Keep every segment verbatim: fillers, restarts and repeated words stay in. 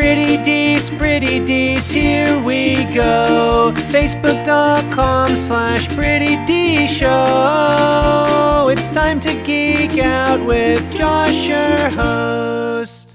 Pretty Dees, Pretty Dees, here we go. Facebook.com slash Pretty Dees Show. It's time to geek out with Josh, your host.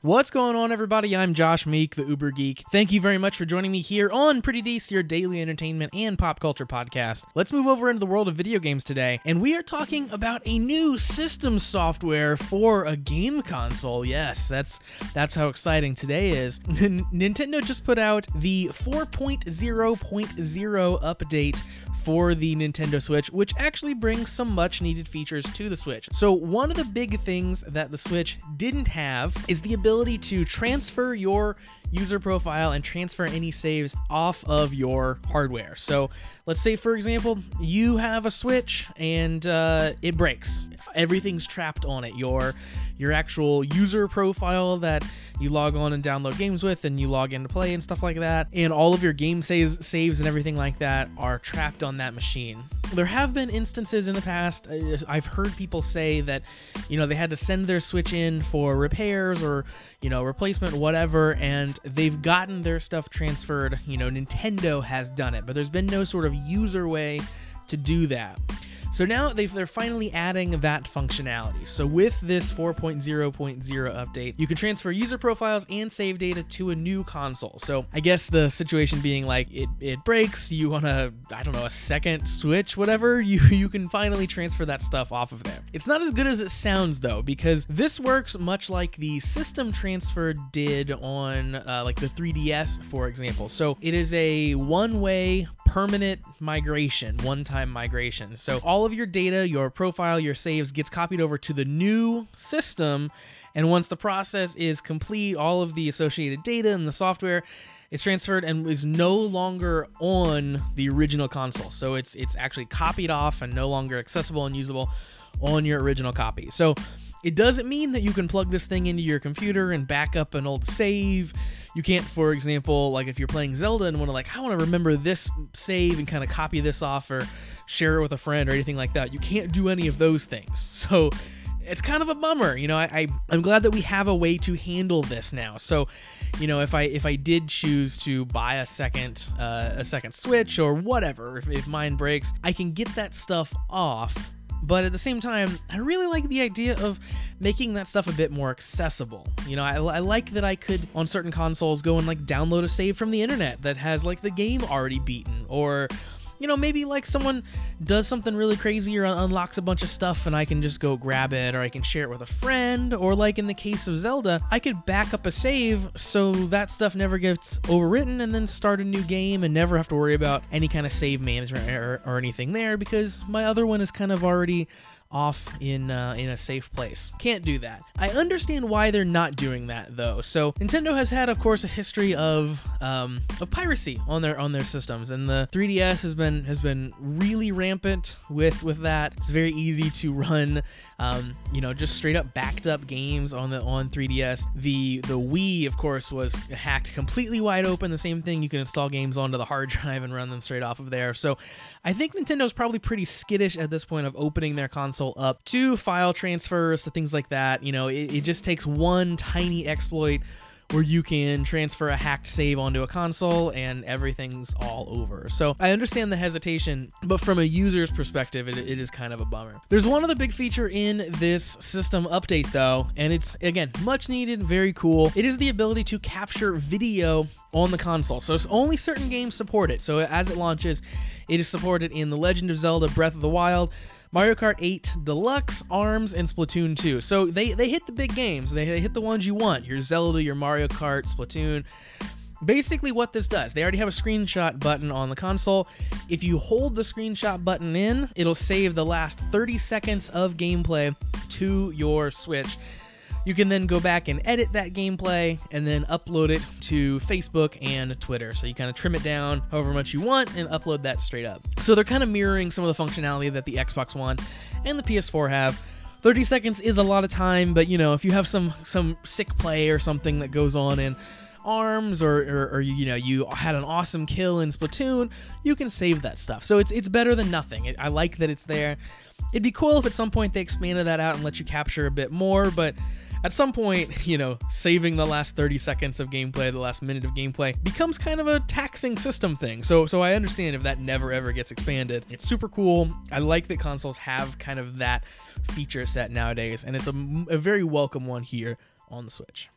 What's going on, everybody? I'm Josh Meek, the Uber Geek. Thank you very much for joining me here on Pretty Dees, your daily entertainment and pop culture podcast. Let's move over into the world of video games today, and we are talking about a new system software for a game console. Yes, that's that's how exciting today is. N- Nintendo just put out the four point oh point oh update for the Nintendo Switch, which actually brings some much needed features to the Switch. So one of the big things that the Switch didn't have is the ability to transfer your user profile and transfer any saves off of your hardware. So let's say, for example, you have a Switch and uh, it breaks. Everything's trapped on it. Your your actual user profile that you log on and download games with, and you log in to play and stuff like that, and all of your game saves, saves and everything like that are trapped on that machine. There have been instances in the past, I've heard people say that, you know, they had to send their Switch in for repairs or, you know, replacement, whatever, and they've gotten their stuff transferred. You know, Nintendo has done it, but there's been no sort of user way to do that. So now they've, they're finally adding that functionality. So with this four point oh point oh update, you can transfer user profiles and save data to a new console. So I guess the situation being like it, it breaks, you want a, I don't know, a second Switch, whatever, you, you can finally transfer that stuff off of there. It's not as good as it sounds though, because this works much like the system transfer did on uh, like the three D S, for example. So it is a one-way permanent migration, one-time migration. So all of your data, your profile, your saves gets copied over to the new system. And once the process is complete, all of the associated data and the software is transferred and is no longer on the original console. So it's it's actually copied off and no longer accessible and usable on your original copy. So it doesn't mean that you can plug this thing into your computer and back up an old save. You can't, for example, like if you're playing Zelda and want to like, I want to remember this save and kind of copy this off or share it with a friend or anything like that. You can't do any of those things. So it's kind of a bummer. You know, I, I, I'm glad that we have a way to handle this now. So, you know, if I if I did choose to buy a second uh, a second Switch or whatever, if, if mine breaks, I can get that stuff off. But at the same time, I really like the idea of making that stuff a bit more accessible. You know, I, I like that I could, on certain consoles, go and like download a save from the internet that has like the game already beaten, or, you know, maybe like someone does something really crazy or un- unlocks a bunch of stuff and I can just go grab it, or I can share it with a friend, or like in the case of Zelda, I could back up a save so that stuff never gets overwritten and then start a new game and never have to worry about any kind of save management or, or anything there, because my other one is kind of already off in uh, in a safe place. Can't do that. I understand why they're not doing that though. So Nintendo has had, of course, a history of um, of piracy on their on their systems, and the three D S has been has been really rampant with with that. It's very easy to run, um, you know, just straight up backed up games on the on three D S. The the Wii, of course, was hacked completely wide open. The same thing. You can install games onto the hard drive and run them straight off of there. So I think Nintendo's probably pretty skittish at this point of opening their console up to file transfers, to things like that. You know, it, it just takes one tiny exploit where you can transfer a hacked save onto a console and everything's all over. So I understand the hesitation, but from a user's perspective, it, it is kind of a bummer. There's one other big feature in this system update though, and it's, again, much needed, very cool. It is the ability to capture video on the console. So it's only certain games support it. So as it launches, it is supported in The Legend of Zelda Breath of the Wild, Mario Kart eight Deluxe, ARMS, and Splatoon two. So they, they hit the big games. They, they hit the ones you want. Your Zelda, your Mario Kart, Splatoon. Basically what this does, they already have a screenshot button on the console. If you hold the screenshot button in, it'll save the last thirty seconds of gameplay to your Switch. You can then go back and edit that gameplay and then upload it to Facebook and Twitter. So you kind of trim it down however much you want and upload that straight up. So they're kind of mirroring some of the functionality that the Xbox One and the P S four have. thirty seconds is a lot of time, but you know, if you have some some sick play or something that goes on in ARMS, or, or, or you know, you had an awesome kill in Splatoon, you can save that stuff. So it's it's better than nothing. It, I like that it's there. It'd be cool if at some point they expanded that out and let you capture a bit more, but at some point, you know, saving the last thirty seconds of gameplay, the last minute of gameplay becomes kind of a taxing system thing. So, so I understand if that never ever gets expanded. It's super cool. I like that consoles have kind of that feature set nowadays, and it's a, a very welcome one here on the Switch.